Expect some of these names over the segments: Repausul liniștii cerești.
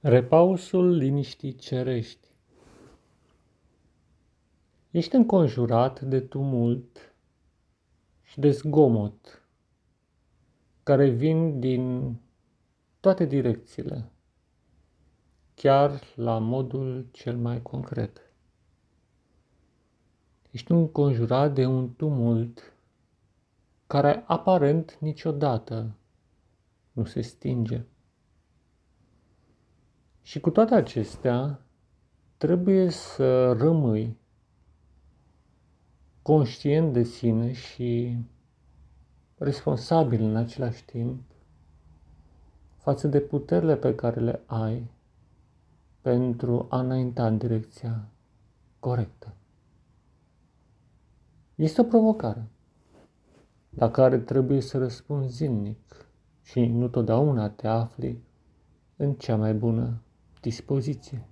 Repausul liniștii cerești. Ești înconjurat de tumult și de zgomot care vin din toate direcțiile, chiar la modul cel mai concret. Ești înconjurat de un tumult care aparent niciodată nu se stinge. Și cu toate acestea, trebuie să rămâi conștient de sine și responsabil în același timp față de puterile pe care le ai pentru a înainta în direcția corectă. Este o provocare la care trebuie să răspunzi zilnic și nu totdeauna te afli în cea mai bună dispoziție.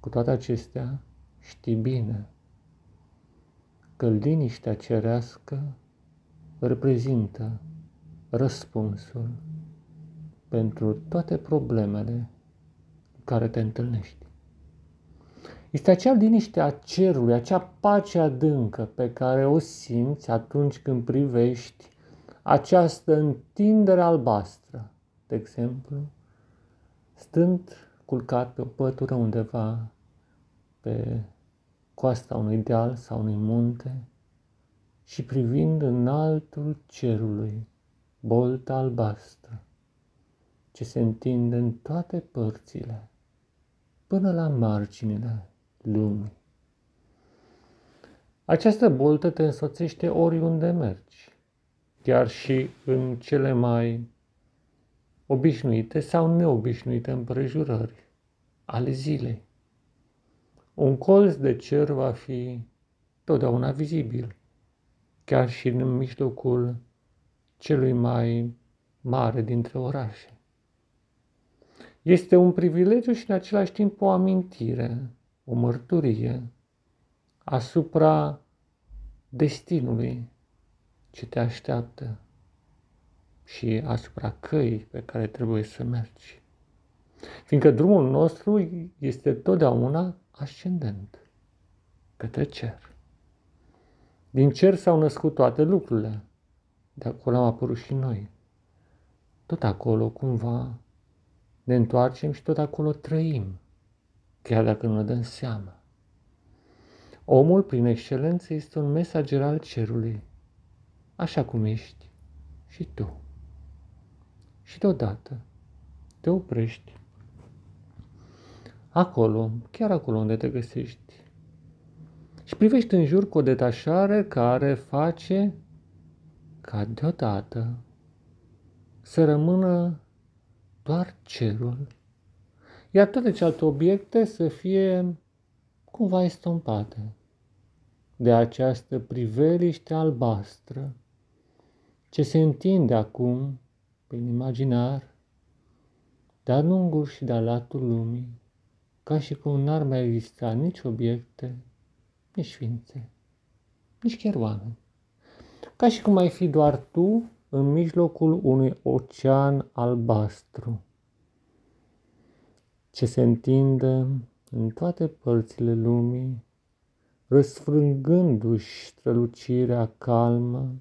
Cu toate acestea, știi bine că liniștea cerească reprezintă răspunsul pentru toate problemele cu care te întâlnești. Este acea liniște a cerului, acea pace adâncă pe care o simți atunci când privești această întindere albastră, de exemplu, stând culcat pe o pătură undeva pe coasta unui deal sau unui munte și privind în altul cerului, bolta albastră, ce se întinde în toate părțile, până la marginile lumii. Această boltă te însoțește oriunde mergi, chiar și în cele mai obișnuite sau neobișnuite împrejurări ale zilei. Un colț de cer va fi totdeauna vizibil, chiar și în mijlocul celui mai mare dintre orașe. Este un privilegiu și în același timp o amintire, o mărturie asupra destinului ce te așteaptă și asupra căii pe care trebuie să mergi. Fiindcă drumul nostru este totdeauna ascendent, către cer. Din cer s-au născut toate lucrurile, de acolo am apărut și noi. Tot acolo, cumva, ne întoarcem și tot acolo trăim, chiar dacă nu ne dăm seama. Omul, prin excelență, este un mesager al cerului, așa cum ești și tu. Și deodată te oprești acolo, chiar acolo unde te găsești și privești în jur cu o detașare care face ca deodată să rămână doar cerul, iar toate celelalte obiecte să fie cumva estompate de această priveliște albastră ce se întinde acum prin imaginar, de-a lungul și de-a latul lumii, ca și cum n-ar mai exista nici obiecte, nici ființe, nici chiar oameni. Ca și cum ai fi doar tu în mijlocul unui ocean albastru, ce se întinde în toate părțile lumii, răsfrângându-și strălucirea calmă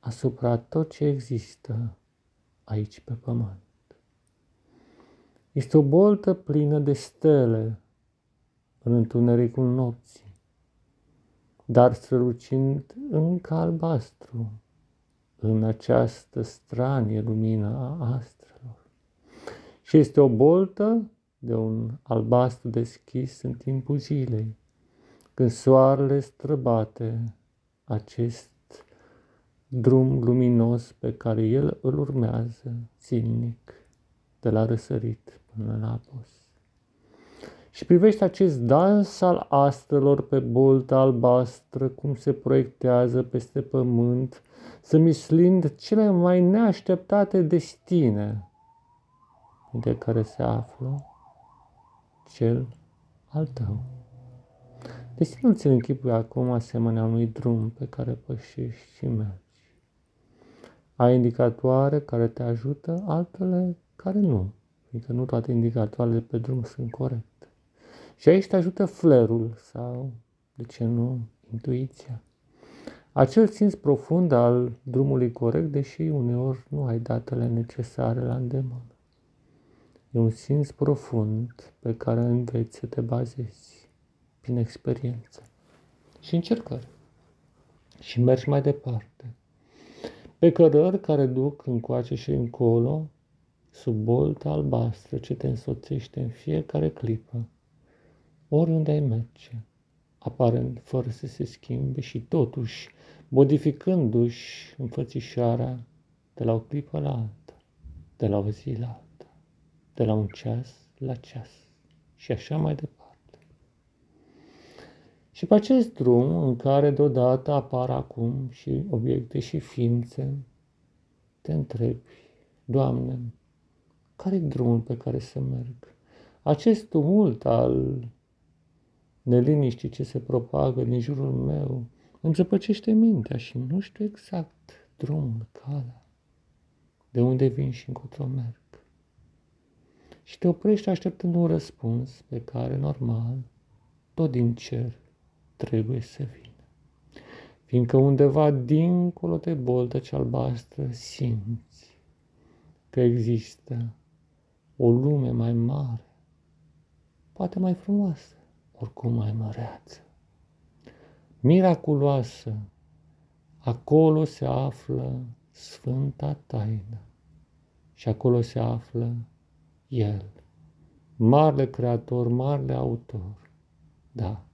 asupra tot ce există aici pe pământ. Este o boltă plină de stele în întunericul nopții, dar strălucind încă albastru în această stranie lumină a astrelor. Și este o boltă de un albastru deschis în timpul zilei, când soarele străbate acest drum luminos pe care el îl urmează zilnic, de la răsărit până la apus. Și privește acest dans al astrelor pe bolta albastră, cum se proiectează peste pământ, zămislind cele mai neașteptate destine, de care se află cel al tău. Destinul ți-l închipui acum asemenea unui drum pe care pășești și mergi. Ai indicatoare care te ajută, altele care nu, Adică nu toate indicatoarele pe drum sunt corecte. Și aici te ajută flerul sau, de ce nu, intuiția. Acel simț profund al drumului corect, deși uneori nu ai datele necesare la îndemână. E un simț profund pe care înveți să te bazezi prin experiență și încercări. Și mergi mai departe. Pe cărări care duc încoace și încolo, sub bolta albastră ce te însoțește în fiecare clipă, oriunde ai merge, aparent fără să se schimbe și totuși modificându-și înfățișarea de la o clipă la alta, de la o zi la alta, de la un ceas la ceas și așa mai departe. Și pe acest drum în care deodată apar acum și obiecte și ființe, te întrebi, Doamne, care-i drumul pe care să merg? Acest tumult al neliniștii ce se propagă din jurul meu îmi zăpăcește mintea și nu știu exact drumul, calea, de unde vin și încotro merg. Și te oprești așteptând un răspuns pe care, normal, tot din cer trebuie să vină. Fiindcă undeva dincolo de boltă cea albastră simți că există o lume mai mare, poate mai frumoasă, oricum mai măreață, miraculoasă. Acolo se află Sfânta Taină și acolo se află El, marele creator, marele autor, da,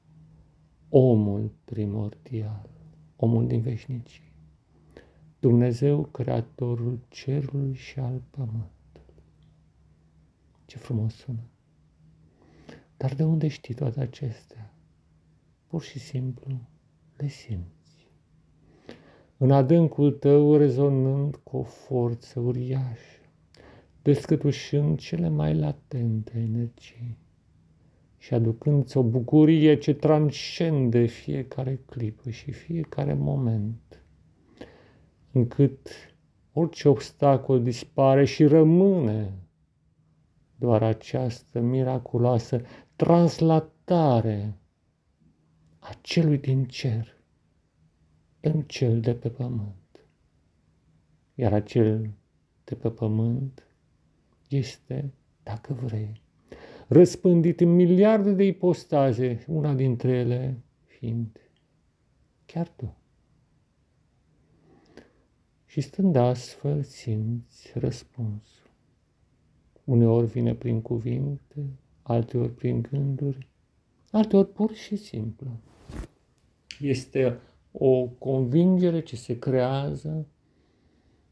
omul primordial, omul din veșnicii, Dumnezeu creatorul cerului și al pământului. Ce frumos sună! Dar de unde știi toate acestea? Pur și simplu le simți. În adâncul tău, rezonând cu o forță uriașă, descătușând cele mai latente energii și aducând-ți o bucurie ce transcende fiecare clipă și fiecare moment, încât orice obstacol dispare și rămâne doar această miraculoasă translatare a celui din cer în cel de pe pământ. Iar acel de pe pământ este, dacă vrei, răspândit în miliarde de ipostaze, una dintre ele fiind chiar tu. Și stând astfel simți răspunsul. Uneori vine prin cuvinte, alteori prin gânduri, alteori pur și simplu. Este o convingere ce se creează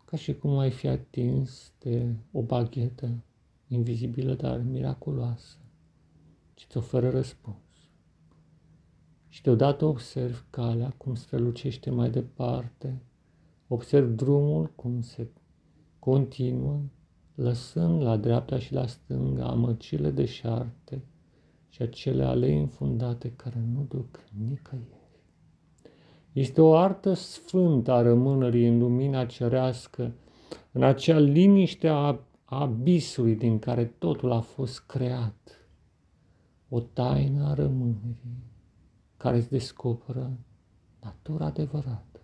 ca și cum ai fi atins de o baghetă invizibilă, dar miraculoasă, ce îți oferă răspuns. Și deodată observi calea, cum strălucește mai departe, observi drumul, cum se continuă, lăsând la dreapta și la stânga amăcile deșarte și acele alei infundate care nu duc nicăieri. Este o artă sfântă a rămânerii în lumina cerească, în acea liniște a abisului din care totul a fost creat. O taină a rămânerii care îți descoperă natura adevărată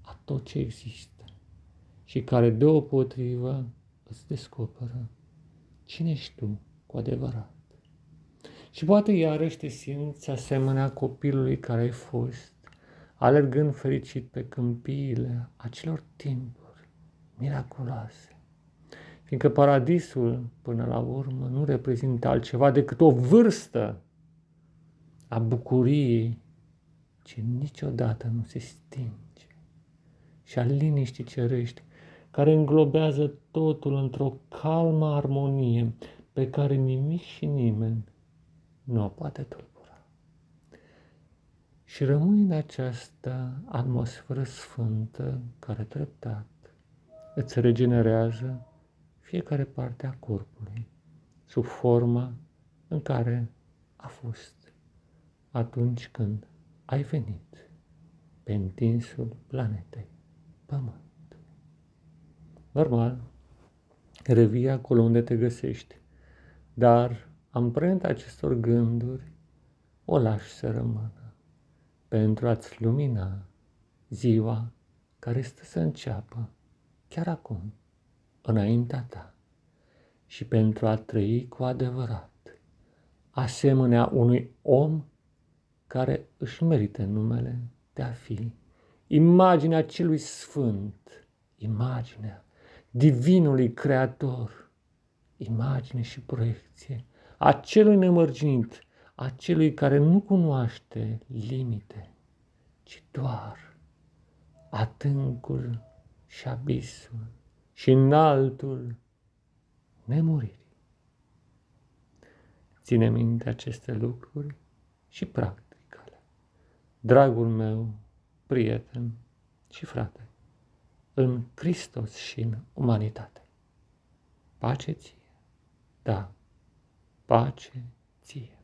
a tot ce există și care deopotrivă îți descoperă cine ești tu cu adevărat. Și poate iarăși te simți asemenea copilului care ai fost, alergând fericit pe câmpiile acelor timpuri miraculoase. Fiindcă paradisul, până la urmă, nu reprezintă altceva decât o vârstă a bucuriei ce niciodată nu se stinge și a liniștii cerești, care înglobează totul într-o calmă armonie pe care nimic și nimeni nu o poate tulbura. Și rămâi în această atmosferă sfântă care treptat îți regenerează fiecare parte a corpului sub forma în care a fost atunci când ai venit pe întinsul planetei Pământ. Normal, revii acolo unde te găsești dar amprenta acestor gânduri o lași să rămână pentru a-ți lumina ziua care stă să înceapă chiar acum, înaintea ta, și pentru a trăi cu adevărat, asemenea unui om care își merită numele de a fi, imaginea celui sfânt, imaginea divinului creator, imagine și proiecție a celui nemărginit, a celui care nu cunoaște limite, ci doar adâncul și abisul și înaltul nemuririi. Ține minte aceste lucruri și practică-le. Dragul meu, prieten și frate, în Hristos și în umanitate. Pace ție, da, pace ție.